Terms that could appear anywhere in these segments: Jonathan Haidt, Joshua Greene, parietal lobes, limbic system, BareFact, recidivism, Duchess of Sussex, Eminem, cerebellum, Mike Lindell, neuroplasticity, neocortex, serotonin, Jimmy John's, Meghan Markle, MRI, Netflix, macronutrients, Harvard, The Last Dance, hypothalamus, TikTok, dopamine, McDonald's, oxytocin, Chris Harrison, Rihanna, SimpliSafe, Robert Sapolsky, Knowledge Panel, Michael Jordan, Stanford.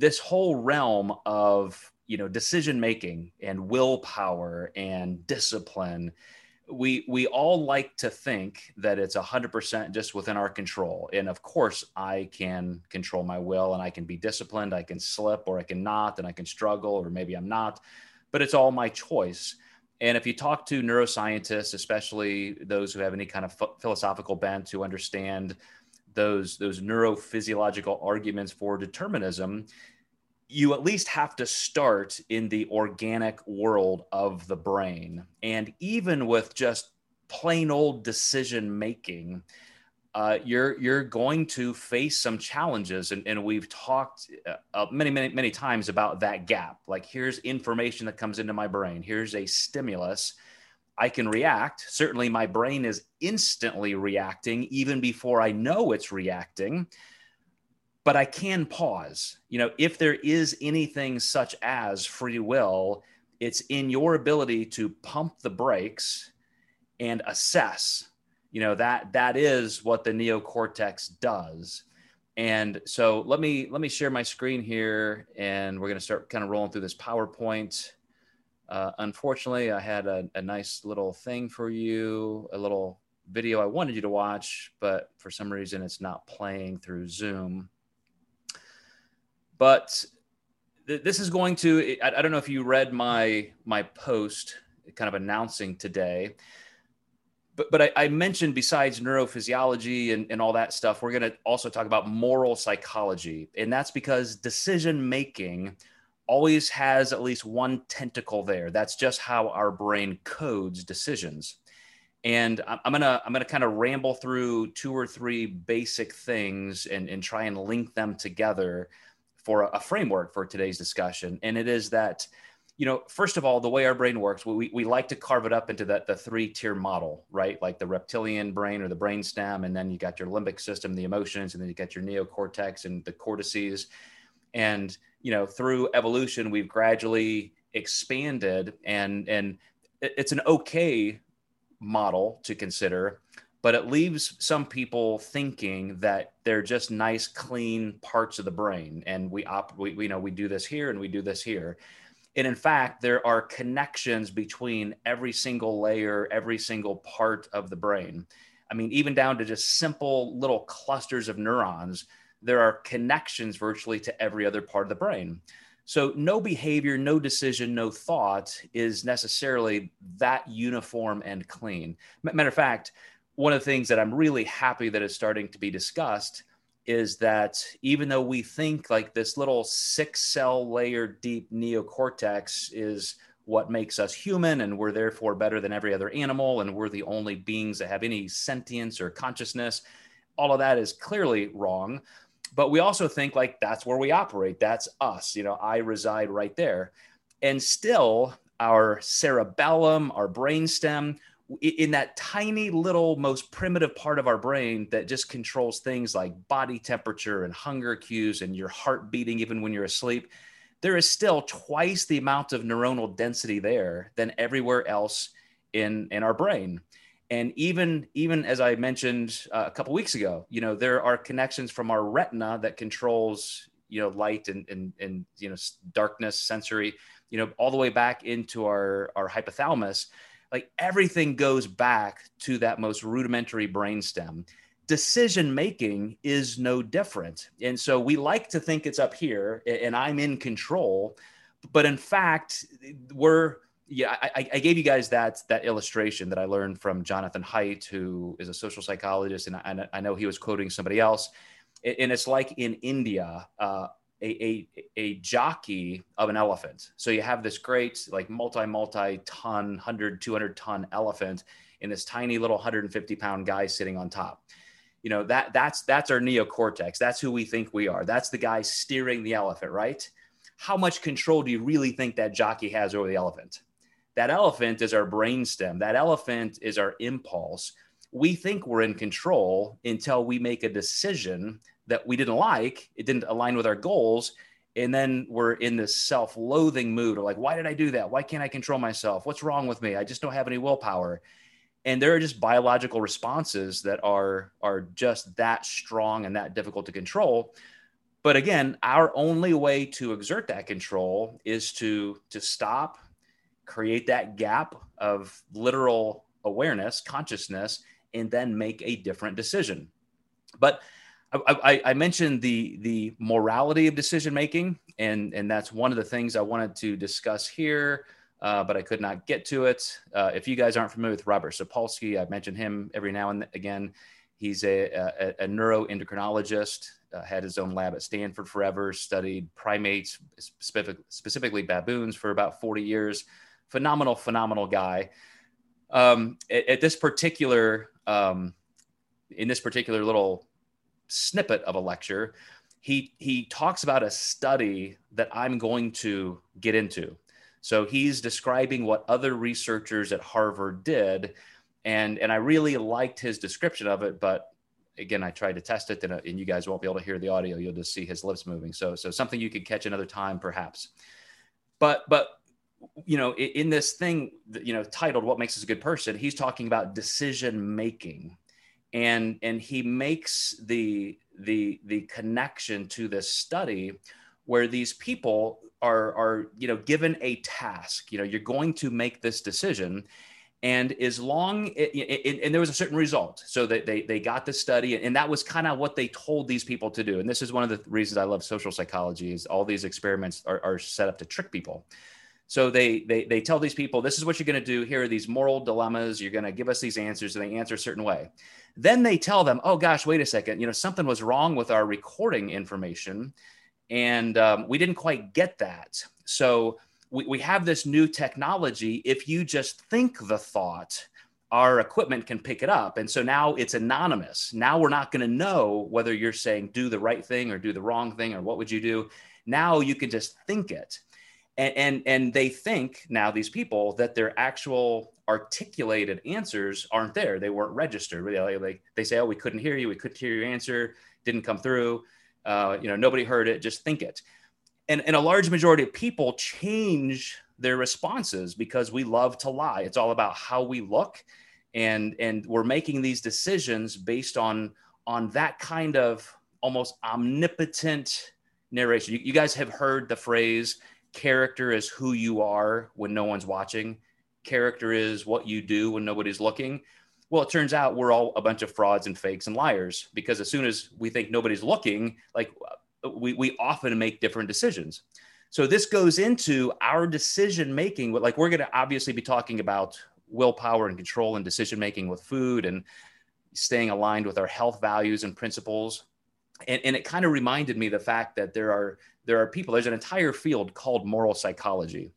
this whole realm of, you know, decision-making and willpower and discipline, we all like to think that it's 100% just within our control. And of course I can control my will and I can be disciplined. I can slip or I can not, and I can struggle, or maybe I'm not, but it's all my choice. And if you talk to neuroscientists, especially those who have any kind of philosophical bent, who understand those neurophysiological arguments for determinism, you at least have to start in the organic world of the brain. And even with just plain old decision making, you're going to face some challenges. And we've talked many times about that gap. Like, here's information that comes into my brain. Here's a stimulus. I can react. Certainly my brain is instantly reacting even before I know it's reacting, but I can pause. You know, if there is anything such as free will, it's in your ability to pump the brakes and assess. You know, that is what the neocortex does. And so let me share my screen here, and we're going to start kind of rolling through this PowerPoint. Unfortunately, I had a nice little thing for you, a little video I wanted you to watch, but for some reason it's not playing through Zoom. But this is going to, I don't know if you read my post kind of announcing today, but I mentioned, besides neurophysiology and all that stuff, we're going to also talk about moral psychology. And that's because decision-making always has at least one tentacle there. That's just how our brain codes decisions. And I'm gonna kind of ramble through two or three basic things and try and link them together for a framework for today's discussion. And it is that, you know, first of all, the way our brain works, we like to carve it up into the three-tier model, right? Like the reptilian brain or the brainstem, and then you got your limbic system, the emotions, and then you got your neocortex and the cortices. And, you know, through evolution, we've gradually expanded, and it's an okay model to consider, but it leaves some people thinking that they're just nice, clean parts of the brain. And we do this here and we do this here. And in fact, there are connections between every single layer, every single part of the brain. I mean, even down to just simple little clusters of neurons, there are connections virtually to every other part of the brain. So no behavior, no decision, no thought is necessarily that uniform and clean. Matter of fact, one of the things that I'm really happy that is starting to be discussed is that even though we think like this little 6-cell layer deep neocortex is what makes us human, and we're therefore better than every other animal, and we're the only beings that have any sentience or consciousness, all of that is clearly wrong. But we also think like that's where we operate. That's us. You know, I reside right there. And still our cerebellum, our brainstem, in that tiny little most primitive part of our brain that just controls things like body temperature and hunger cues and your heart beating even when you're asleep, there is still twice the amount of neuronal density there than everywhere else in our brain. And even as I mentioned a couple weeks ago, you know, there are connections from our retina that controls, you know, light and you know, darkness, sensory, you know, all the way back into our hypothalamus. Like everything goes back to that most rudimentary brainstem. Decision-making is no different. And so we like to think it's up here and I'm in control, but in fact, I gave you guys that illustration that I learned from Jonathan Haidt, who is a social psychologist, and I know he was quoting somebody else. And it's like in India, a jockey of an elephant. So you have this great like multi-ton, 100, 200-ton elephant, and this tiny little 150-pound guy sitting on top. You know, that's our neocortex. That's who we think we are. That's the guy steering the elephant, right? How much control do you really think that jockey has over the elephant? That elephant is our brainstem. That elephant is our impulse. We think we're in control until we make a decision that we didn't like, it didn't align with our goals, and then we're in this self-loathing mood of like, why did I do that? Why can't I control myself? What's wrong with me? I just don't have any willpower. And there are just biological responses that are just that strong and that difficult to control. But again, our only way to exert that control is to stop, create that gap of literal awareness, consciousness, and then make a different decision. But I mentioned the morality of decision-making, and that's one of the things I wanted to discuss here, but I could not get to it. If you guys aren't familiar with Robert Sapolsky, I mention him every now and again. He's a neuroendocrinologist, had his own lab at Stanford forever, studied primates, specifically baboons, for about 40 years. Phenomenal guy. At this particular, in this particular little snippet of a lecture, he talks about a study that I'm going to get into. So he's describing what other researchers at Harvard did. And I really liked his description of it, but again, I tried to test it, and you guys won't be able to hear the audio. You'll just see his lips moving. So something you could catch another time, perhaps. But you know, in this thing, you know, titled "What Makes Us a Good Person," he's talking about decision making, and he makes the connection to this study where these people are you know, given a task. You know, you're going to make this decision. And as long, and there was a certain result. So they got the study, and that was kind of what they told these people to do. And this is one of the reasons I love social psychology, is all these experiments are set up to trick people. So they tell these people, this is what you're going to do. Here are these moral dilemmas. You're going to give us these answers, and they answer a certain way. Then they tell them, oh gosh, wait a second. You know, something was wrong with our recording information, and we didn't quite get that. So we have this new technology. If you just think the thought, our equipment can pick it up. And so now it's anonymous. Now we're not going to know whether you're saying do the right thing or do the wrong thing or what would you do. Now you can just think it. And they think, now these people, that their actual articulated answers aren't there. They weren't registered. They say, oh, we couldn't hear you. We couldn't hear your answer. Didn't come through. You know, nobody heard it. Just think it. And a large majority of people change their responses because we love to lie. It's all about how we look, and we're making these decisions based on that kind of almost omnipotent narration. You guys have heard the phrase, character is who you are when no one's watching. Character is what you do when nobody's looking. Well, it turns out we're all a bunch of frauds and fakes and liars, because as soon as we think nobody's looking, like, we often make different decisions. So this goes into our decision making. Like, we're going to obviously be talking about willpower and control and decision making with food and staying aligned with our health values and principles. And it kind of reminded me the fact that there are people, there's an entire field called moral psychology.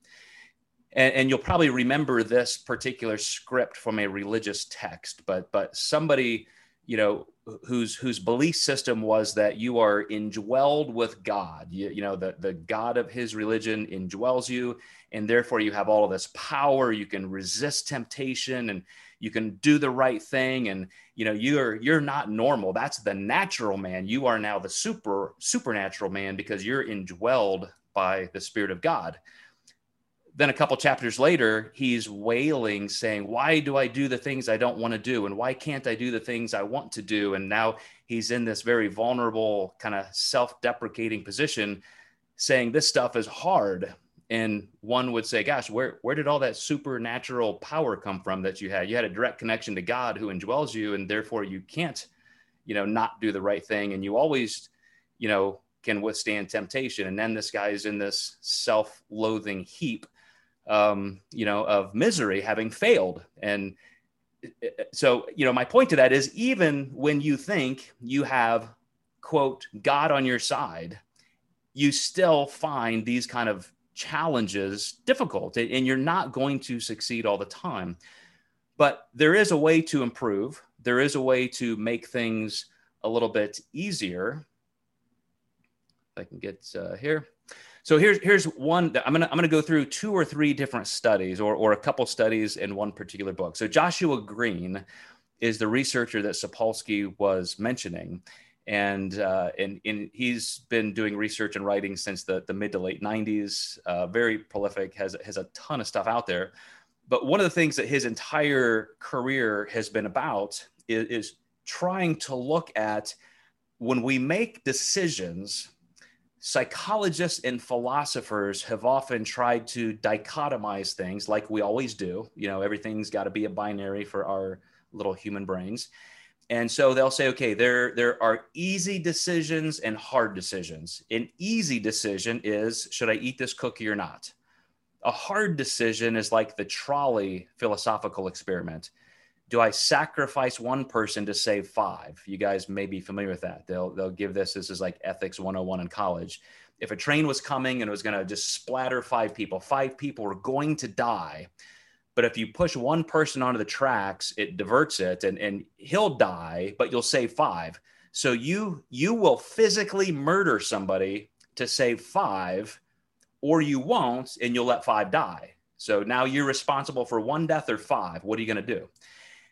And you'll probably remember this particular script from a religious text, but somebody, you know, whose belief system was that you are indwelled with God. You know, the God of his religion indwells you, and therefore you have all of this power. You can resist temptation, and you can do the right thing. And, you know, you're not normal. That's the natural man. You are now the supernatural man, because you're indwelled by the Spirit of God. Then a couple chapters later, he's wailing, saying, why do I do the things I don't want to do? And why can't I do the things I want to do? And now he's in this very vulnerable, kind of self-deprecating position, saying this stuff is hard. And one would say, gosh, where did all that supernatural power come from that you had? You had a direct connection to God who indwells you, and therefore you can't, you know, not do the right thing. And you always, you know, can withstand temptation. And then this guy is in this self-loathing heap, you know, of misery, having failed. And so, you know, my point to that is, even when you think you have, quote, God on your side, you still find these kind of challenges difficult, and you're not going to succeed all the time. But there is a way to improve. There is a way to make things a little bit easier. If I can get here. So here's one that I'm gonna go through 2 or 3 different studies, or a couple studies in one particular book. So Joshua Greene is the researcher that Sapolsky was mentioning, and he's been doing research and writing since the mid to late 90s. Very prolific, has a ton of stuff out there. But one of the things that his entire career has been about is trying to look at, when we make decisions, psychologists and philosophers have often tried to dichotomize things like we always do. You know, everything's got to be a binary for our little human brains. And so they'll say, okay, there are easy decisions and hard decisions. An easy decision is, should I eat this cookie or not? A hard decision is like the trolley philosophical experiment. Do I sacrifice one person to save five? You guys may be familiar with that. They'll give this is like ethics 101 in college. If a train was coming and it was going to just splatter five people were going to die. But if you push one person onto the tracks, it diverts it and he'll die, but you'll save five. So you will physically murder somebody to save five, or you won't, and you'll let five die. So now you're responsible for one death or five. What are you going to do?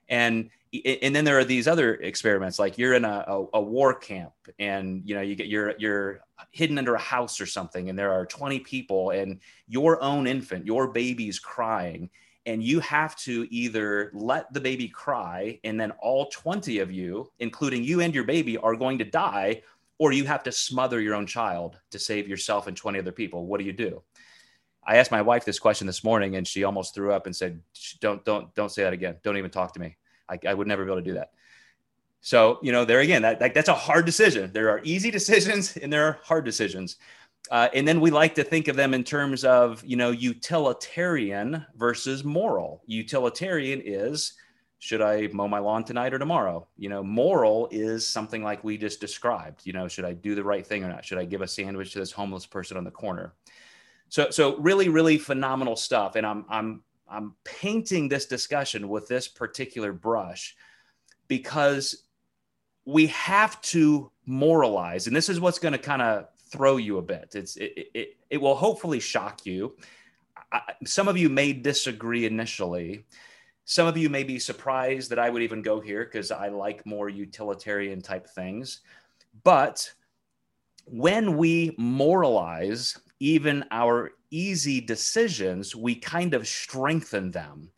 And then there are these other experiments, like you're in a war camp and, you know, you get you're hidden under a house or something, and there are 20 people and your own infant, your baby's crying, and you have to either let the baby cry and then all 20 of you, including you and your baby, are going to die, or you have to smother your own child to save yourself and 20 other people. What do you do? I asked my wife this question this morning and she almost threw up and said, don't say that again. Don't even talk to me. I would never be able to do that. So, you know, there again, that's a hard decision. There are easy decisions and there are hard decisions. And then we like to think of them in terms of, you know, utilitarian versus moral. Utilitarian is, should I mow my lawn tonight or tomorrow? You know, moral is something like we just described. You know, should I do the right thing or not? Should I give a sandwich to this homeless person on the corner? So really, really phenomenal stuff. And I'm painting this discussion with this particular brush because we have to moralize. And this is what's going to kind of throw you a bit. It will hopefully shock you. Some of you may disagree initially. Some of you may be surprised that I would even go here because I like more utilitarian type things. But when we moralize even our easy decisions, we kind of strengthen them.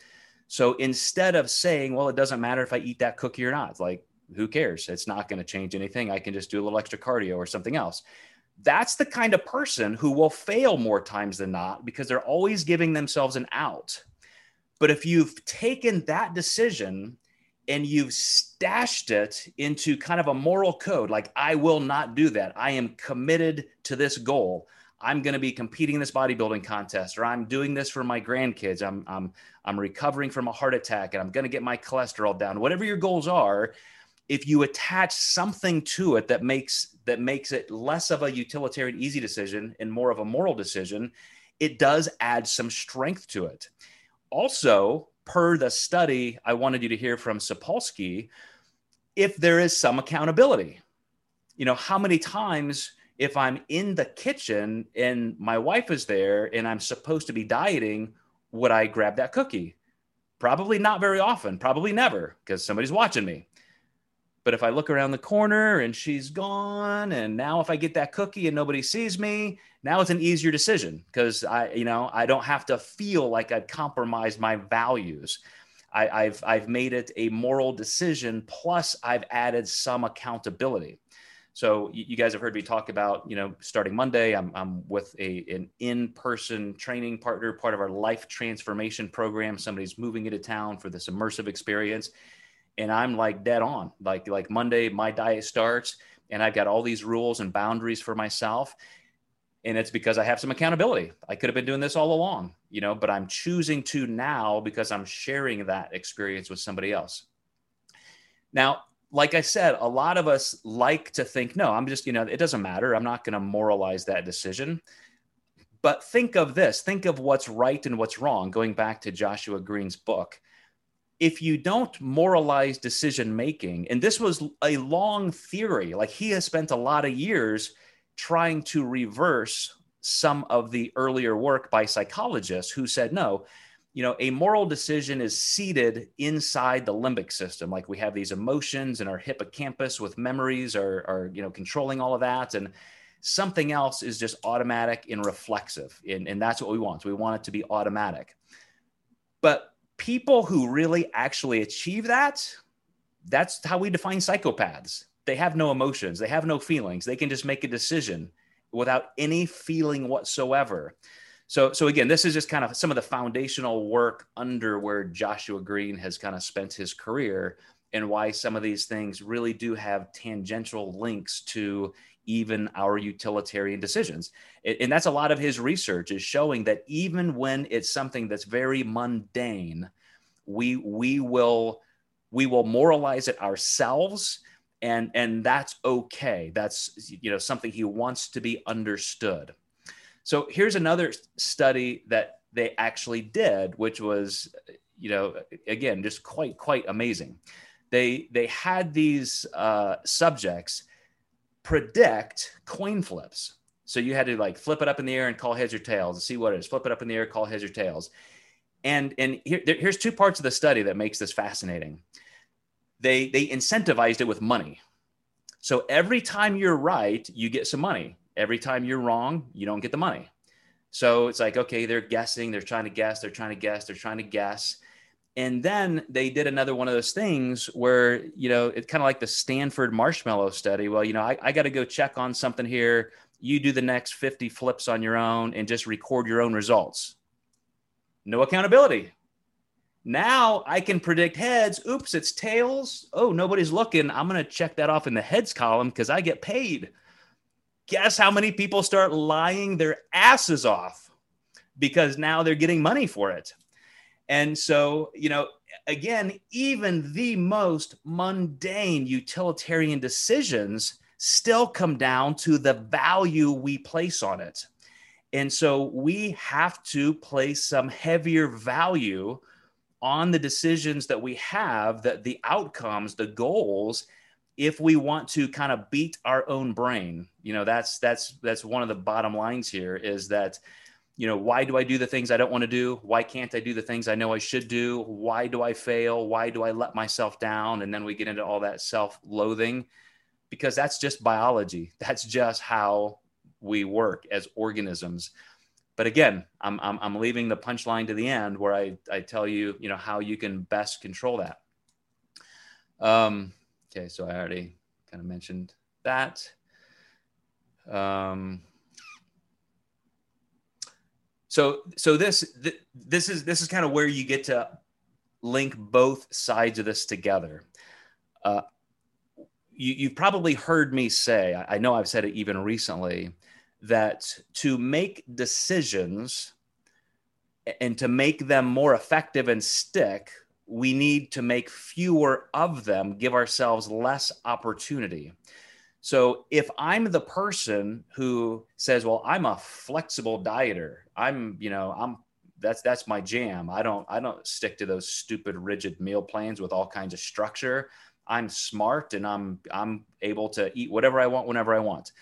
So instead of saying, well, it doesn't matter if I eat that cookie or not, it's like, who cares? It's not going to change anything. I can just do a little extra cardio or something else. That's the kind of person who will fail more times than not because they're always giving themselves an out. But if you've taken that decision and you've stashed it into kind of a moral code, like, I will not do that. I am committed to this goal. I'm going to be competing in this bodybuilding contest, or I'm doing this for my grandkids. I'm recovering from a heart attack and I'm going to get my cholesterol down. Whatever your goals are, if you attach something to it that makes it less of a utilitarian easy decision and more of a moral decision, it does add some strength to it. Also, per the study I wanted you to hear from Sapolsky, if there is some accountability, you know, how many times, if I'm in the kitchen and my wife is there and I'm supposed to be dieting, would I grab that cookie? Probably not very often, probably never, because somebody's watching me. But if I look around the corner and she's gone, and now if I get that cookie and nobody sees me, now it's an easier decision because I don't have to feel like I've compromised my values. I've made it a moral decision, plus I've added some accountability. So you guys have heard me talk about, you know, starting Monday, I'm with an in-person training partner, part of our life transformation program. Somebody's moving into town for this immersive experience. And I'm like dead on, like Monday, my diet starts and I've got all these rules and boundaries for myself. And it's because I have some accountability. I could have been doing this all along, you know, but I'm choosing to now because I'm sharing that experience with somebody else. Now, like I said, a lot of us like to think, no, I'm just, you know, it doesn't matter. I'm not going to moralize that decision. But think of this. Think of what's right and what's wrong. Going back to Joshua Greene's book, if you don't moralize decision-making, and this was a long theory, like he has spent a lot of years trying to reverse some of the earlier work by psychologists who said, no, you know, a moral decision is seated inside the limbic system. Like we have these emotions and our hippocampus with memories are, you know, controlling all of that. And something else is just automatic and reflexive. And that's what we want. We want it to be automatic. But people who really actually achieve that, that's how we define psychopaths. They have no emotions. They have no feelings. They can just make a decision. without any feeling whatsoever. So again, this is just kind of some of the foundational work under where Joshua Greene has kind of spent his career, and why some of these things really do have tangential links to even our utilitarian decisions. And that's a lot of his research, is showing that even when it's something that's very mundane, we will moralize it ourselves, and that's okay. That's, you know, something he wants to be understood. So here's another study that they actually did, which was, you know, again, just quite amazing. They had these subjects predict coin flips. So you had to like flip it up in the air and call heads or tails and see what it is. Flip it up in the air, call heads or tails. And here's two parts of the study that makes this fascinating. They incentivized it with money. So every time you're right, you get some money. Every time you're wrong, you don't get the money. So it's like, okay, they're guessing, they're trying to guess, they're trying to guess, they're trying to guess. And then they did another one of those things where, you know, it's kind of like the Stanford marshmallow study. Well, you know, I got to go check on something here. You do the next 50 flips on your own and just record your own results. No accountability. Now I can predict heads. Oops, it's tails. Oh, nobody's looking. I'm going to check that off in the heads column because I get paid. Guess how many people start lying their asses off because now they're getting money for it. And so, you know, again, even the most mundane utilitarian decisions still come down to the value we place on it. And so we have to place some heavier value on the decisions that we have, that the outcomes, the goals, if we want to kind of beat our own brain. You know, that's one of the bottom lines here, is that, you know, why do I do the things I don't want to do? Why can't I do the things I know I should do? Why do I fail? Why do I let myself down? And then we get into all that self-loathing, because that's just biology. That's just how we work as organisms. But again, I'm leaving the punchline to the end, where I tell you, you know, how you can best control that. Okay, so I already kind of mentioned that. So this is kind of where you get to link both sides of this together. You've probably heard me say, I know I've said it even recently, that to make decisions and to make them more effective and stick, we need to make fewer of them, give ourselves less opportunity. So if I'm the person who says, well, I'm a flexible dieter, that's my jam. I don't stick to those stupid rigid meal plans with all kinds of structure. I'm smart and I'm able to eat whatever I want, whenever I want.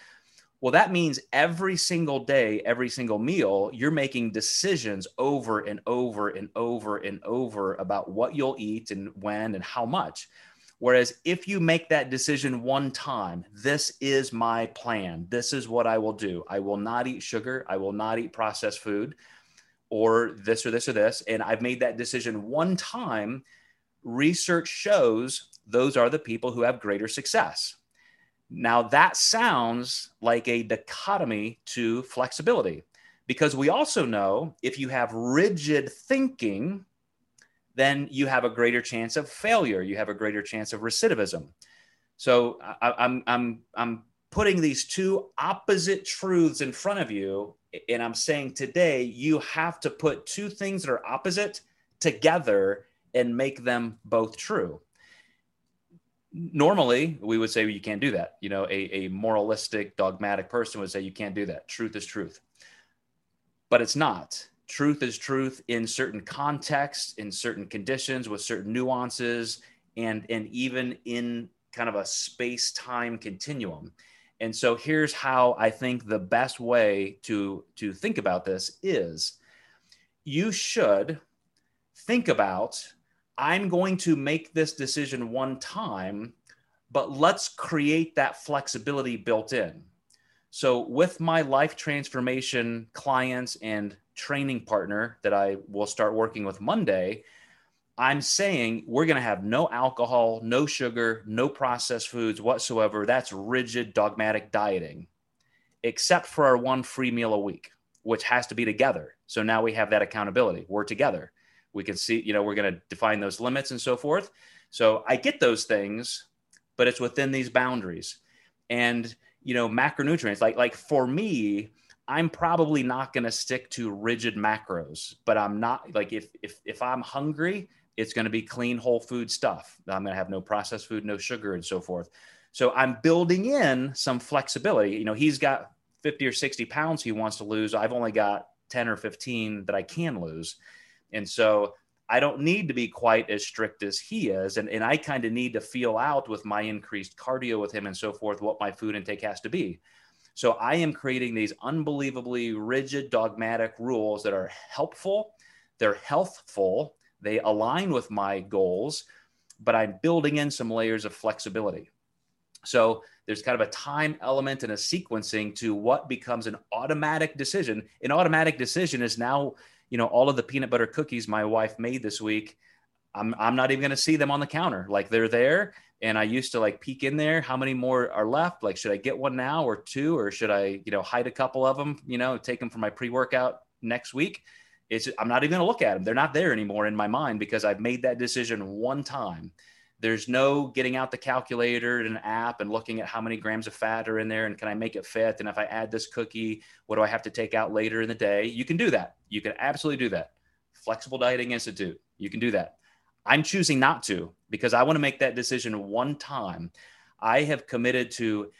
Well, that means every single day, every single meal, you're making decisions over and over and over and over about what you'll eat and when and how much. Whereas if you make that decision one time, this is my plan. This is what I will do. I will not eat sugar. I will not eat processed food or this or this or this. And I've made that decision one time. Research shows those are the people who have greater success. Now that sounds like a dichotomy to flexibility, because we also know if you have rigid thinking, then you have a greater chance of failure. You have a greater chance of recidivism. So I'm putting these two opposite truths in front of you, and I'm saying today you have to put two things that are opposite together and make them both true. Normally, we would say, well, you can't do that. You know, a moralistic, dogmatic person would say you can't do that. Truth is truth. But it's not. Truth is truth in certain contexts, in certain conditions, with certain nuances, and even in kind of a space-time continuum. And so here's how I think the best way to think about this is, you should think about, I'm going to make this decision one time, but let's create that flexibility built in. So with my life transformation clients and training partner that I will start working with Monday, I'm saying we're going to have no alcohol, no sugar, no processed foods whatsoever. That's rigid, dogmatic dieting. except for our one free meal a week, which has to be together. So now we have that accountability. We're together. We can see, you know, we're going to define those limits and so forth. So I get those things, but it's within these boundaries. And, you know, macronutrients, like for me, I'm probably not going to stick to rigid macros, but I'm not like, if I'm hungry, it's going to be clean, whole food stuff. I'm going to have no processed food, no sugar and so forth. So I'm building in some flexibility. You know, he's got 50 or 60 pounds he wants to lose. I've only got 10 or 15 that I can lose. And so I don't need to be quite as strict as he is. And I kind of need to feel out with my increased cardio with him and so forth, what my food intake has to be. So I am creating these unbelievably rigid, dogmatic rules that are helpful. They're healthful. They align with my goals, but I'm building in some layers of flexibility. So there's kind of a time element and a sequencing to what becomes an automatic decision. An automatic decision is now, you know, all of the peanut butter cookies my wife made this week, I'm not even going to see them on the counter. Like they're there. And I used to like peek in there. How many more are left? Like, should I get one now or two, or should I, you know, hide a couple of them, you know, take them for my pre-workout next week? I'm not even going to look at them. They're not there anymore in my mind because I've made that decision one time. There's no getting out the calculator and an app and looking at how many grams of fat are in there and can I make it fit? And if I add this cookie, what do I have to take out later in the day? You can do that. You can absolutely do that. Flexible Dieting Institute. You can do that. I'm choosing not to because I want to make that decision one time. I have committed to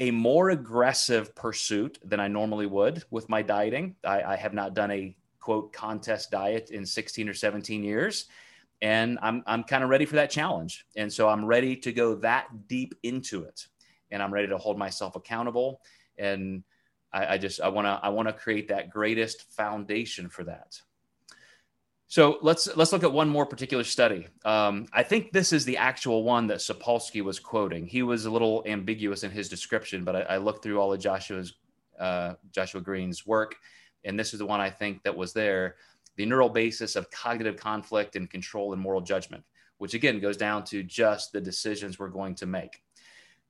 a more aggressive pursuit than I normally would with my dieting. I have not done a quote contest diet in 16 or 17 years. And I'm kind of ready for that challenge. And so I'm ready to go that deep into it. And I'm ready to hold myself accountable. And I want to create that greatest foundation for that. So let's look at one more particular study. I think this is the actual one that Sapolsky was quoting. He was a little ambiguous in his description, but I looked through all of Joshua Greene's work. And this is the one I think that was there. The neural basis of cognitive conflict and control and moral judgment, which again goes down to just the decisions we're going to make.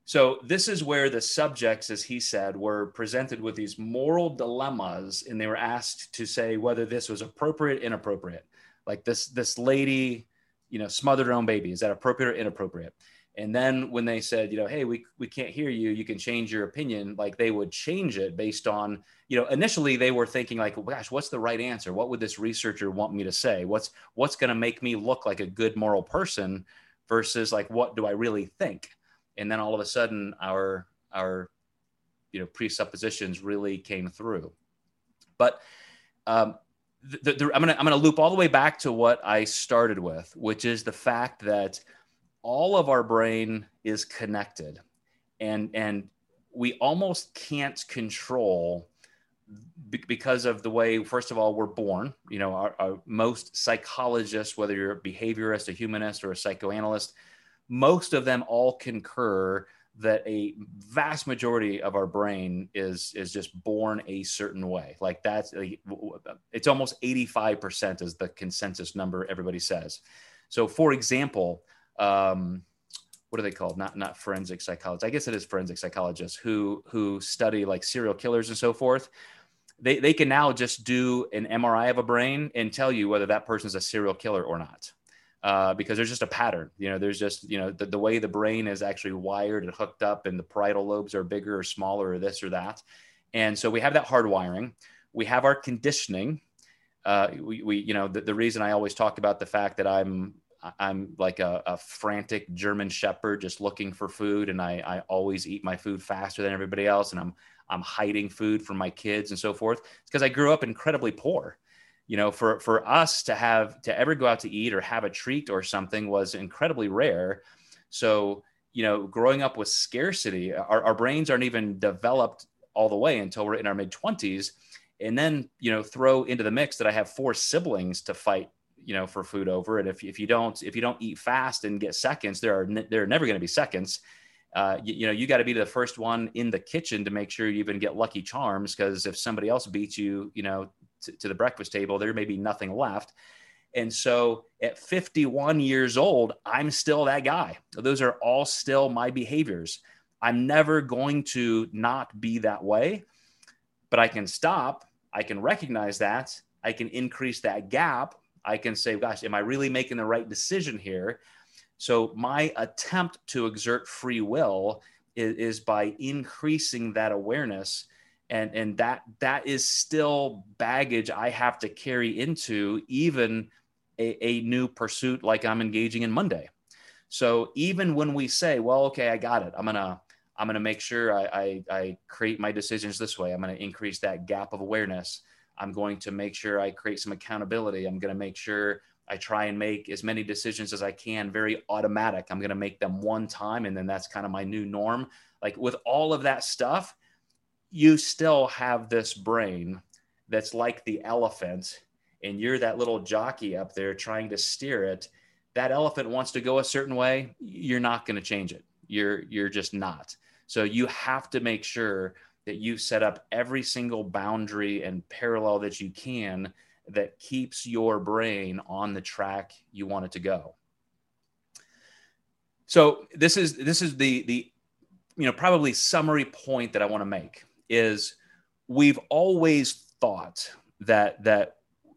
So this is where the subjects, as he said, were presented with these moral dilemmas and they were asked to say whether this was appropriate, inappropriate. Like this lady, you know, smothered her own baby. Is that appropriate or inappropriate? And then when they said, you know, hey, we can't hear you, you can change your opinion, like they would change it based on, you know, initially they were thinking like, well, gosh, what's the right answer? What would this researcher want me to say? What's going to make me look like a good moral person versus like, what do I really think? And then all of a sudden our, you know, presuppositions really came through. But, I'm going to loop all the way back to what I started with, which is the fact that all of our brain is connected and we almost can't control because of the way, first of all, we're born. You know, our most psychologists, whether you're a behaviorist, a humanist, or a psychoanalyst, most of them all concur that a vast majority of our brain is just born a certain way. Like it's almost 85% is the consensus number everybody says. So for example, what are they called? Not forensic psychologists. I guess it is forensic psychologists who study like serial killers and so forth. They can now just do an MRI of a brain and tell you whether that person's a serial killer or not, because there's just a pattern. You know, there's just, you know, the way the brain is actually wired and hooked up, and the parietal lobes are bigger or smaller or this or that. And so we have that hardwiring. We have our conditioning. We you know, the reason I always talk about the fact that I'm like a frantic German shepherd just looking for food. And I always eat my food faster than everybody else. And I'm hiding food from my kids and so forth. It's because I grew up incredibly poor. You know, for us to ever go out to eat or have a treat or something was incredibly rare. So, you know, growing up with scarcity, our brains aren't even developed all the way until we're in our mid-20s. And then, you know, throw into the mix that I have 4 siblings to fight, you know, for food over. And if you don't eat fast and get seconds, there are never going to be seconds. You got to be the first one in the kitchen to make sure you even get Lucky Charms. Cause if somebody else beats you, you know, to the breakfast table, there may be nothing left. And so at 51 years old, I'm still that guy. Those are all still my behaviors. I'm never going to not be that way, but I can stop. I can recognize that. I can increase that gap. I can say, gosh, am I really making the right decision here? So my attempt to exert free will is by increasing that awareness. And that is still baggage I have to carry into even a new pursuit like I'm engaging in Monday. So even when we say, well, okay, I got it. I'm gonna make sure I create my decisions this way. I'm gonna increase that gap of awareness. I'm going to make sure I create some accountability. I'm going to make sure I try and make as many decisions as I can, very automatic. I'm going to make them one time. And then that's kind of my new norm. Like with all of that stuff, you still have this brain that's like the elephant, and you're that little jockey up there trying to steer it. That elephant wants to go a certain way. You're not going to change it. You're just not. So you have to make sure that you set up every single boundary and parallel that you can that keeps your brain on the track you want it to go. So this is the probably summary point that I want to make is we've always thought that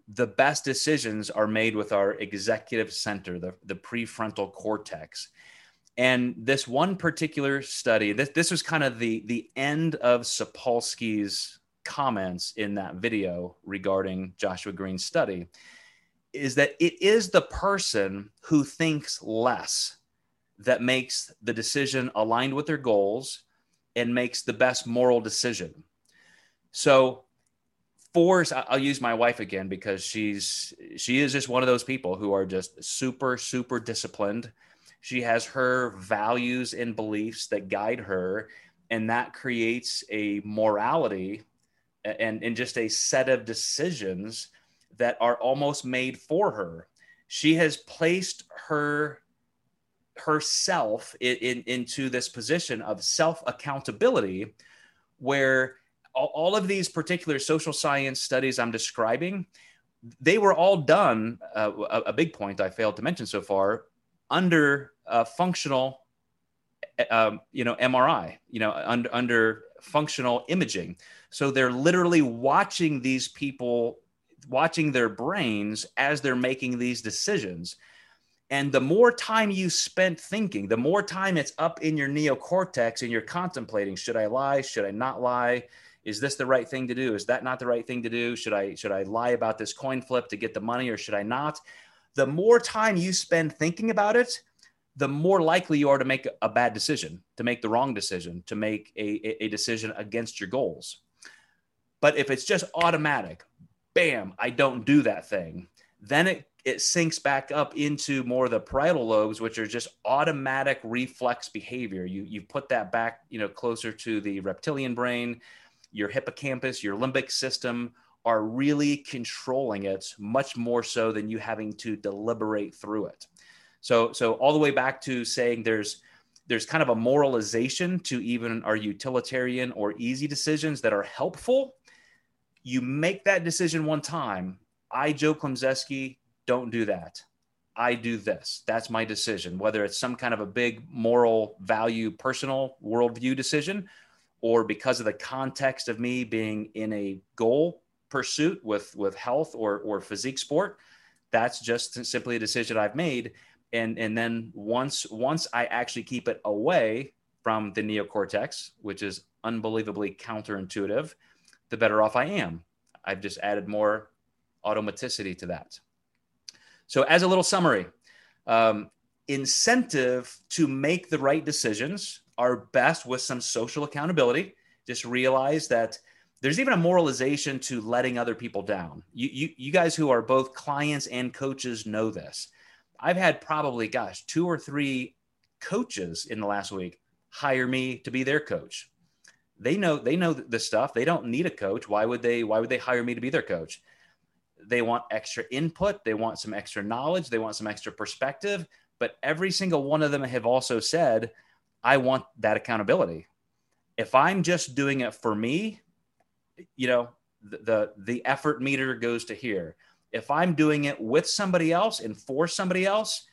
the best decisions are made with our executive center, the prefrontal cortex. And this one particular study, this was kind of the end of Sapolsky's comments in that video regarding Joshua Greene's study, is that it is the person who thinks less that makes the decision aligned with their goals and makes the best moral decision. So I'll use my wife again, because she is just one of those people who are just super, super disciplined. She has her values and beliefs that guide her, and that creates a morality and just a set of decisions that are almost made for her. She has placed herself into this position of self-accountability, where all of these particular social science studies I'm describing, they were all done, a big point I failed to mention so far, under functional, MRI, under functional imaging. So they're literally watching these people, watching their brains as they're making these decisions. And the more time you spent thinking, the more time it's up in your neocortex and you're contemplating, should I lie? Should I not lie? Is this the right thing to do? Is that not the right thing to do? Should I lie about this coin flip to get the money, or should I not? The more time you spend thinking about it, the more likely you are to make a bad decision, to make the wrong decision, to make a decision against your goals. But if it's just automatic, bam, I don't do that thing, then it sinks back up into more of the parietal lobes, which are just automatic reflex behavior. You put that back, closer to the reptilian brain. Your hippocampus, your limbic system, are really controlling it much more so than you having to deliberate through it. So all the way back to saying there's kind of a moralization to even our utilitarian or easy decisions that are helpful. You make that decision one time. I, Joe Klemczewski, don't do that. I do this. That's my decision, whether it's some kind of a big moral value, personal worldview decision, or because of the context of me being in a goal pursuit with health or physique sport. That's just simply a decision I've made. And then once I actually keep it away from the neocortex, which is unbelievably counterintuitive, the better off I am. I've just added more automaticity to that. So as a little summary, incentive to make the right decisions are best with some social accountability. Just realize that there's even a moralization to letting other people down. You guys who are both clients and coaches know this. I've had probably, 2 or 3 coaches in the last week hire me to be their coach. They know the stuff. They don't need a coach. Why would they hire me to be their coach? They want extra input. They want some extra knowledge. They want some extra perspective. But every single one of them have also said, I want that accountability. If I'm just doing it for me, the effort meter goes to here. If I'm doing it with somebody else and for somebody else,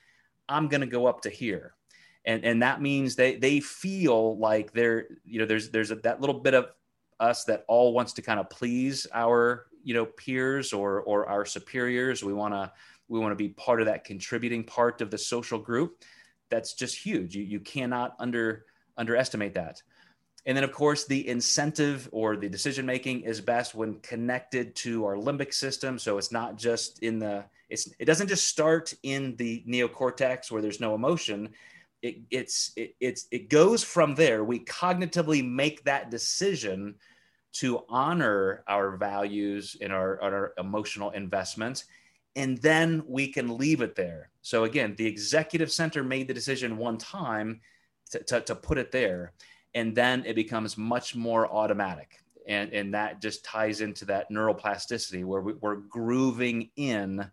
I'm going to go up to here. And that means they feel like they're, you know, there's that little bit of us that all wants to kind of please our, you know, peers or our superiors. We want to be part of that contributing part of the social group. That's just huge. You cannot underestimate that. And then, of course, the incentive or the decision-making is best when connected to our limbic system. So it's not just it doesn't just start in the neocortex where there's no emotion. It goes from there. We cognitively make that decision to honor our values and our emotional investments, and then we can leave it there. So again, the executive center made the decision one time to put it there, and then it becomes much more automatic. And that just ties into that neuroplasticity where we're grooving in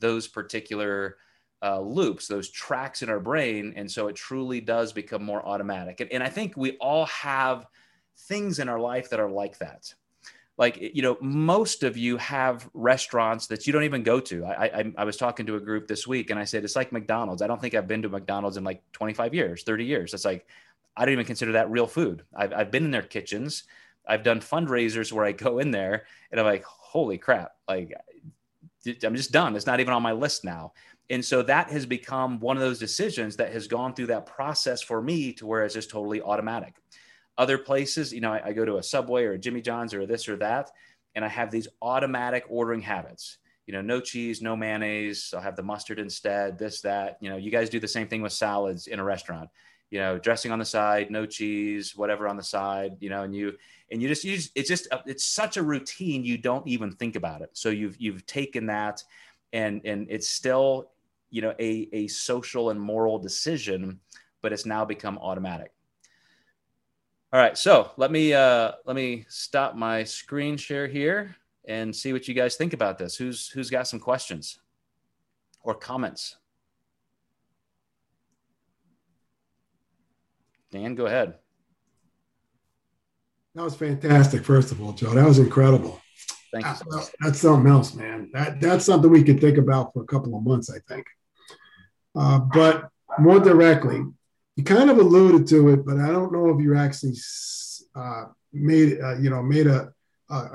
those particular loops, those tracks in our brain. And so it truly does become more automatic. And I think we all have things in our life that are like that. Like, you know, most of you have restaurants that you don't even go to. I was talking to a group this week and I said, it's like McDonald's. I don't think I've been to McDonald's in like 25 years, 30 years. It's like, I don't even consider that real food. I've been in their kitchens. I've done fundraisers where I go in there and I'm like, holy crap. Like, I'm just done. It's not even on my list now. And so that has become one of those decisions that has gone through that process for me to where it's just totally automatic. Other places, you know, I go to a Subway or a Jimmy John's or this or that, and I have these automatic ordering habits, you know, no cheese, no mayonnaise. I'll have the mustard instead, this, that, you know, you guys do the same thing with salads in a restaurant, you know, dressing on the side, no cheese, whatever on the side, you know, and you just, it's such a routine. You don't even think about it. So you've taken that and it's still, you know, a social and moral decision, but it's now become automatic. All right. So let me stop my screen share here and see what you guys think about this. Who's got some questions or comments? Dan, go ahead. That was fantastic. First of all, Joe, that was incredible. Thank you. That's something else, man. That's something we could think about for a couple of months, I think. But more directly, you kind of alluded to it, but I don't know if you actually made a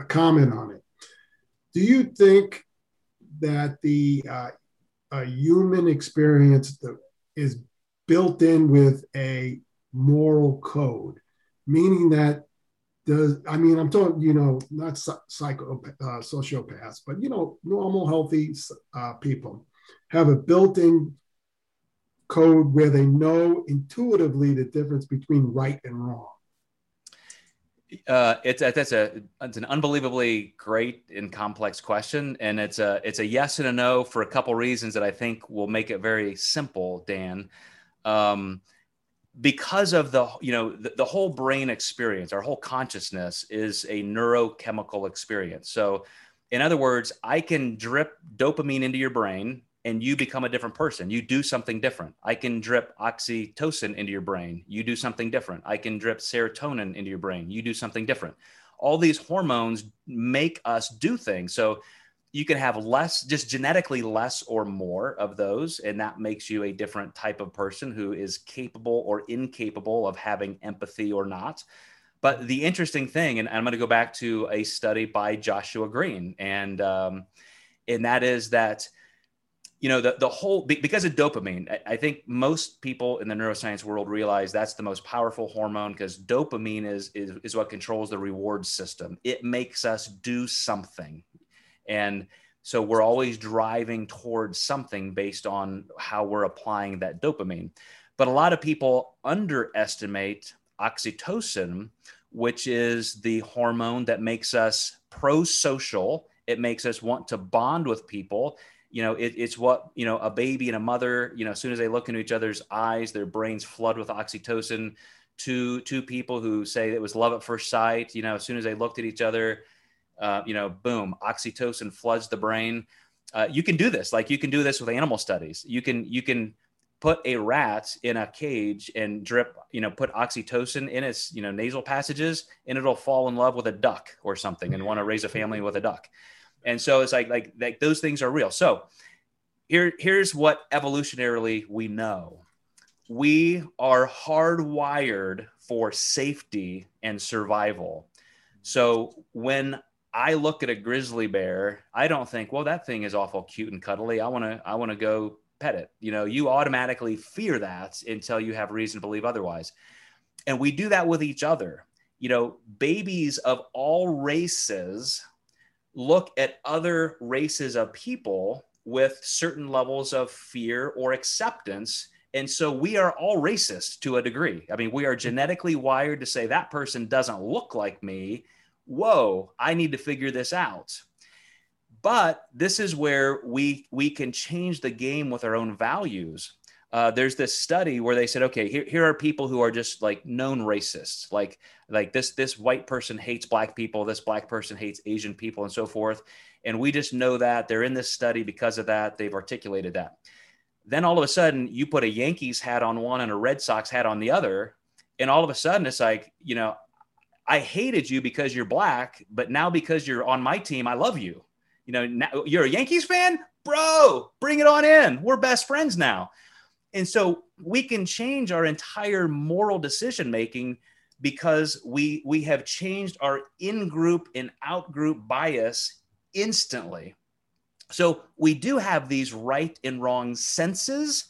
comment on it. Do you think that the human experience is built in with a moral code, meaning that I'm talking, you know, not sociopaths, but, you know, normal, healthy people have a built-in code where they know intuitively the difference between right and wrong? It's an unbelievably great and complex question, and it's a yes and a no for a couple reasons that I think will make it very simple, Dan. Because of the whole brain experience, our whole consciousness is a neurochemical experience. So in other words, I can drip dopamine into your brain and you become a different person. You do something different. I can drip oxytocin into your brain. You do something different. I can drip serotonin into your brain. You do something different. All these hormones make us do things. So you can have less, just genetically less or more of those, and that makes you a different type of person who is capable or incapable of having empathy or not. But the interesting thing, and I'm going to go back to a study by Joshua Greene, and that is that, you know, the whole, because of dopamine, I think most people in the neuroscience world realize that's the most powerful hormone, because dopamine is what controls the reward system. It makes us do something. And so we're always driving towards something based on how we're applying that dopamine. But a lot of people underestimate oxytocin, which is the hormone that makes us pro-social. It makes us want to bond with people. You know, it's what, you know, a baby and a mother, you know, as soon as they look into each other's eyes, their brains flood with oxytocin. Two people who say it was love at first sight, you know, as soon as they looked at each other, you know, boom, oxytocin floods the brain. You can do this. Like, you can do this with animal studies. You can put a rat in a cage and drip, you know, put oxytocin in its, you know, nasal passages, and it'll fall in love with a duck or something and want to raise a family with a duck. And so it's like those things are real. So here's what evolutionarily we know. We are hardwired for safety and survival. So when I look at a grizzly bear, I don't think, well, that thing is awful cute and cuddly. I want to go pet it. You know, you automatically fear that until you have reason to believe otherwise. And we do that with each other. You know, babies of all races look at other races of people with certain levels of fear or acceptance. And so we are all racist to a degree. I mean, we are genetically wired to say that person doesn't look like me. Whoa, I need to figure this out. But this is where we can change the game with our own values. There's this study where they said, okay, here are people who are just like known racists, like this white person hates black people, this black person hates Asian people, and so forth. And we just know that they're in this study because of that. They've articulated that. Then all of a sudden you put a Yankees hat on one and a Red Sox hat on the other. And all of a sudden it's like, you know, I hated you because you're black, but now because you're on my team, I love you. You know, now you're a Yankees fan, bro, bring it on in. We're best friends now. And so we can change our entire moral decision-making because we have changed our in-group and out-group bias instantly. So we do have these right and wrong senses,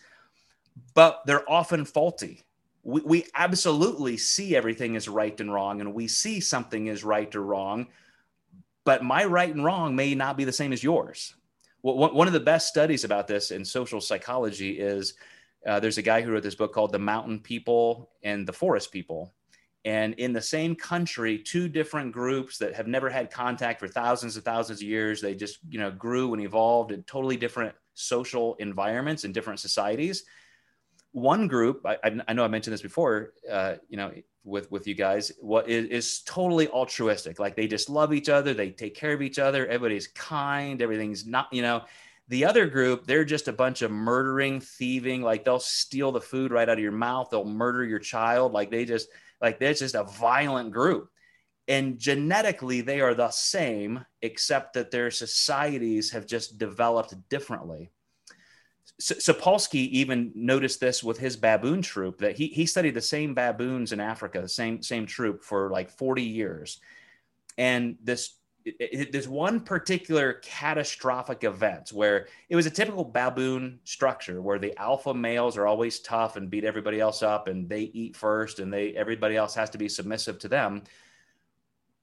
but they're often faulty. We absolutely see everything as right and wrong, and we see something as right or wrong, but my right and wrong may not be the same as yours. Well, one of the best studies about this in social psychology is there's a guy who wrote this book called The Mountain People and The Forest People. And in the same country, two different groups that have never had contact for thousands and thousands of years, they just, you know, grew and evolved in totally different social environments and different societies. One group, I know I mentioned this before, you know, with you guys, what is totally altruistic. Like they just love each other. They take care of each other. Everybody's kind. Everything's not, you know. The other group, they're just a bunch of murdering, thieving, like they'll steal the food right out of your mouth. They'll murder your child. Like they're just a violent group. And genetically, they are the same, except that their societies have just developed differently. Sapolsky even noticed this with his baboon troop, that he studied the same baboons in Africa, the same troop for like 40 years. And this one particular catastrophic event where it was a typical baboon structure where the alpha males are always tough and beat everybody else up and they eat first and everybody else has to be submissive to them.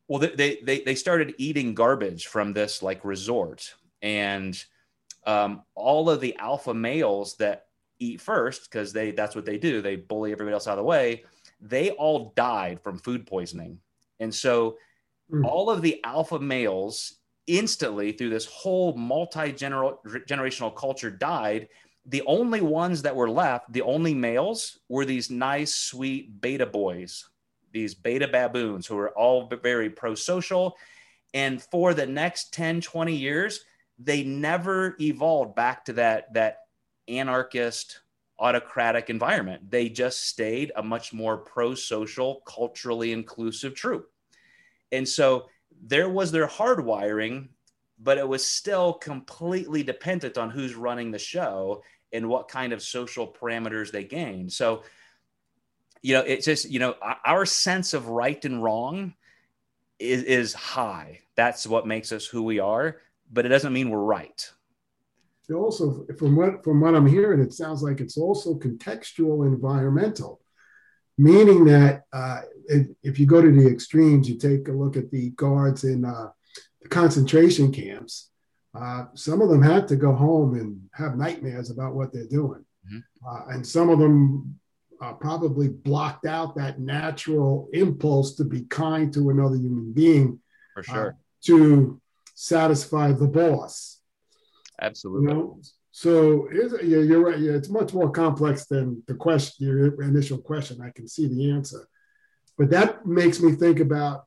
Well, they started eating garbage from this like resort, and all of the alpha males that eat first, because that's what they do, they bully everybody else out of the way, they all died from food poisoning. And so all of the alpha males instantly, through this whole multi-generational culture, died. The only ones that were left, the only males, were these nice, sweet beta boys, these beta baboons who were all very pro-social. And for the next 10, 20 years, they never evolved back to that anarchist, autocratic environment. They just stayed a much more pro-social, culturally inclusive troop. And so there was their hardwiring, but it was still completely dependent on who's running the show and what kind of social parameters they gained. So, you know, it's just, you know, our sense of right and wrong is high. That's what makes us who we are, but it doesn't mean we're right. It also, from what I'm hearing, it sounds like it's also contextual, environmental, meaning that if you go to the extremes, you take a look at the guards in the concentration camps, some of them had to go home and have nightmares about what they're doing. Mm-hmm. And some of them probably blocked out that natural impulse to be kind to another human being. For sure. To satisfy the boss. Absolutely. You know? So you're right. It's much more complex than the question, your initial question. I can see the answer. But that makes me think about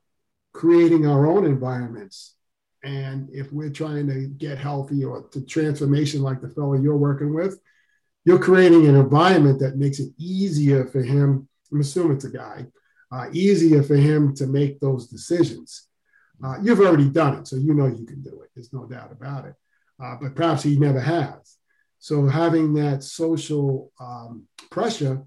creating our own environments. And if we're trying to get healthy or to transformation like the fellow you're working with, you're creating an environment that makes it easier for him, I'm assuming it's a guy, easier for him to make those decisions. You've already done it, so you know you can do it. There's no doubt about it. But perhaps he never has. So having that social pressure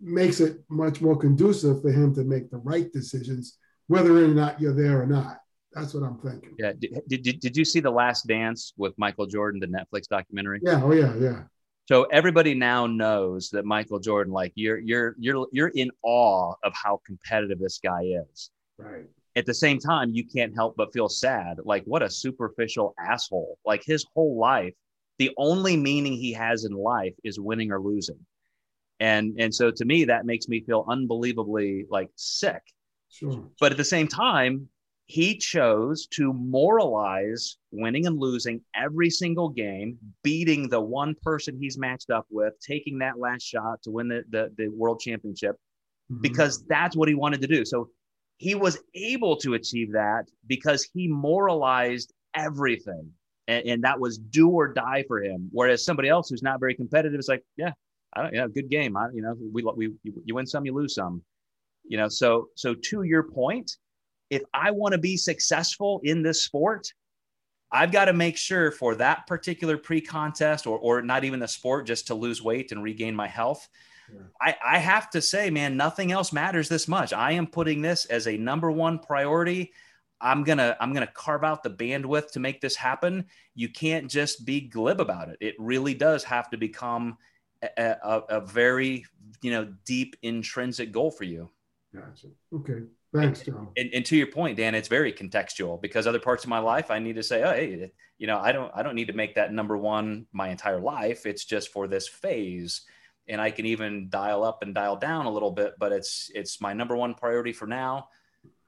makes it much more conducive for him to make the right decisions, whether or not you're there or not. That's what I'm thinking. Yeah. Did you see The Last Dance with Michael Jordan, the Netflix documentary? Yeah. Oh yeah. Yeah. So everybody now knows that Michael Jordan, like you're in awe of how competitive this guy is. Right. At the same time, you can't help but feel sad. Like, what a superficial asshole. Like, his whole life, the only meaning he has in life is winning or losing. And so to me, that makes me feel unbelievably like sick. Sure. But at the same time, he chose to moralize winning and losing every single game, beating the one person he's matched up with, taking that last shot to win the world championship, mm-hmm. because that's what he wanted to do. So he was able to achieve that because he moralized everything. And that was do or die for him. Whereas somebody else who's not very competitive is like, yeah, I don't, you know, good game. I, you know, you win some, you lose some, you know? So to your point, if I want to be successful in this sport, I've got to make sure for that particular pre-contest or not even the sport, just to lose weight and regain my health. Yeah. I have to say, man, nothing else matters this much. I am putting this as a number one priority. I'm going to carve out the bandwidth to make this happen. You can't just be glib about it. It really does have to become a very, you know, deep intrinsic goal for you. Gotcha. Okay. Thanks, John. And to your point, Dan, it's very contextual, because other parts of my life, I need to say, oh, hey, you know, I don't need to make that number one my entire life. It's just for this phase. And I can even dial up and dial down a little bit, but it's my number one priority for now,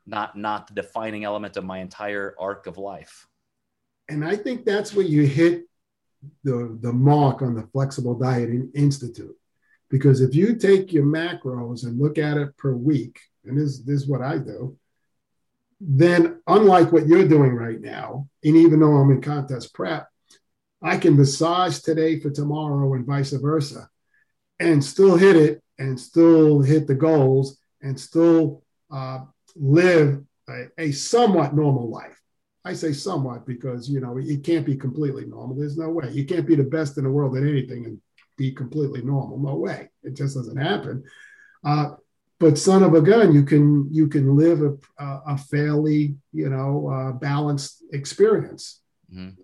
not the defining element of my entire arc of life. And I think that's where you hit the mark on the Flexible Dieting Institute. Because if you take your macros and look at it per week, and this is what I do, then unlike what you're doing right now, and even though I'm in contest prep, I can massage today for tomorrow and vice versa, and still hit it, and still hit the goals, and still live a somewhat normal life. I say somewhat because, you know, it can't be completely normal. There's no way. You can't be the best in the world at anything and be completely normal. No way. It just doesn't happen. But son of a gun, you can live a fairly, you know, balanced experience. Mm-hmm.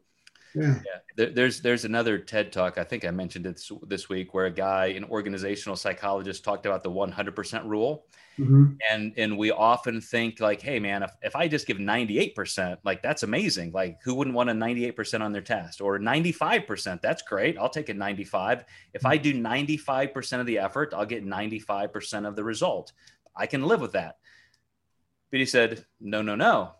Yeah. There's another TED Talk, I think I mentioned it this week, where a guy, an organizational psychologist, talked about the 100% rule. Mm-hmm. And we often think like, hey man, if I just give 98%, like that's amazing. Like, who wouldn't want a 98% on their test? Or 95%, that's great. I'll take a 95. If I do 95% of the effort, I'll get 95% of the result. I can live with that. But he said, no.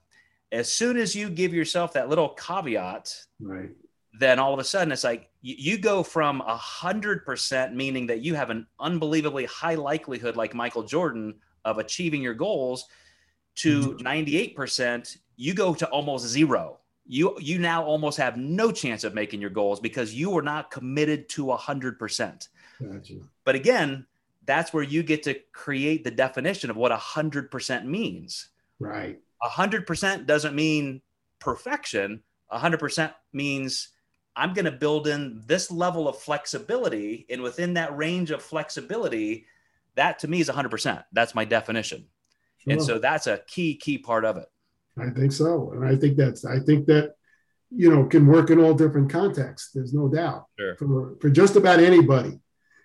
As soon as you give yourself that little caveat, right, then all of a sudden it's like you go from 100%, meaning that you have an unbelievably high likelihood, like Michael Jordan, of achieving your goals, to 98%. You go to almost zero. You now almost have no chance of making your goals because you were not committed to 100%. Gotcha. But again, that's where you get to create the definition of what 100% means. Right. 100% doesn't mean perfection. 100% means I'm going to build in this level of flexibility. And within that range of flexibility, that to me is 100%. That's my definition. Sure. And so that's a key part of it. I think so. And I think that, you know, can work in all different contexts. There's no doubt. Sure. For just about anybody.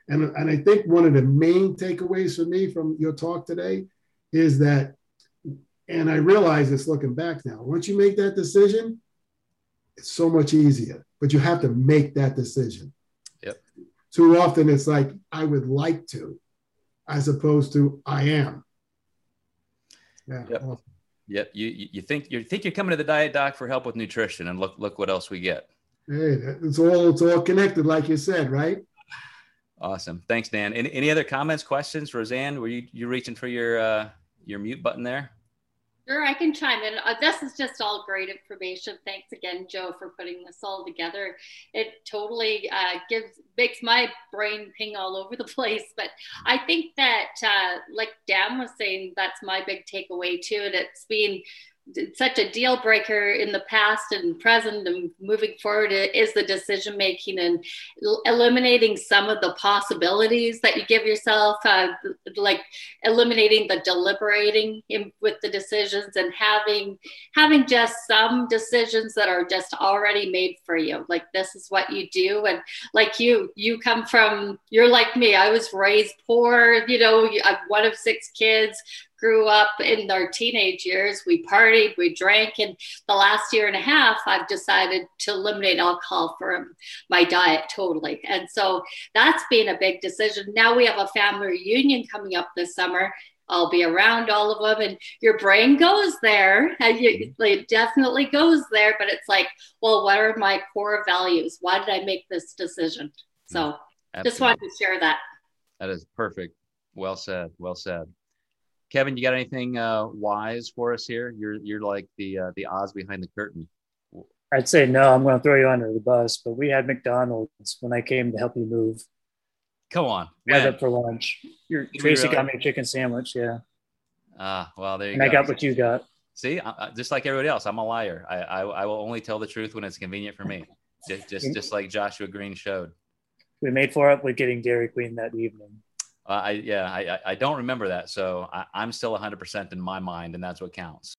And I think one of the main takeaways for me from your talk today is that, and I realize this looking back now, once you make that decision, it's so much easier, but you have to make that decision. Yep. Too often it's like, I would like to, as opposed to I am. Yeah. Yep. Awesome. Yep. You think you're coming to the Diet Doc for help with nutrition, and look what else we get. Hey, it's all connected, like you said, right? Awesome. Thanks, Dan. Any other comments, questions? Roseanne, were you reaching for your mute button there? Sure, I can chime in. This is just all great information. Thanks again, Joe, for putting this all together. It totally makes my brain ping all over the place. But I think that, like Dan was saying, that's my big takeaway too. And it's been such a deal breaker in the past and present and moving forward is the decision making and eliminating some of the possibilities that you give yourself, like eliminating the deliberating with the decisions and having just some decisions that are just already made for you. Like, this is what you do. And like you come from, you're like me, I was raised poor, you know, I'm one of six kids, grew up in our teenage years, we partied, we drank, and the last year and a half, I've decided to eliminate alcohol from my diet totally. And so that's been a big decision. Now we have a family reunion coming up this summer. I'll be around all of them, and your brain goes there, and it definitely goes there, but it's like, well, what are my core values? Why did I make this decision? So absolutely. Just wanted to share that. That is perfect. Well said, well said. Kevin, you got anything wise for us here? You're like the Oz behind the curtain. I'd say no. I'm going to throw you under the bus, but we had McDonald's when I came to help you move. Come on, up for lunch. Tracy got me a chicken sandwich. Yeah. Well, there you go. And I got what you got. See, just like everybody else, I'm a liar. I will only tell the truth when it's convenient for me. just like Joshua Greene showed. We made for it with getting Dairy Queen that evening. I don't remember that. So I'm still 100% in my mind, and that's what counts.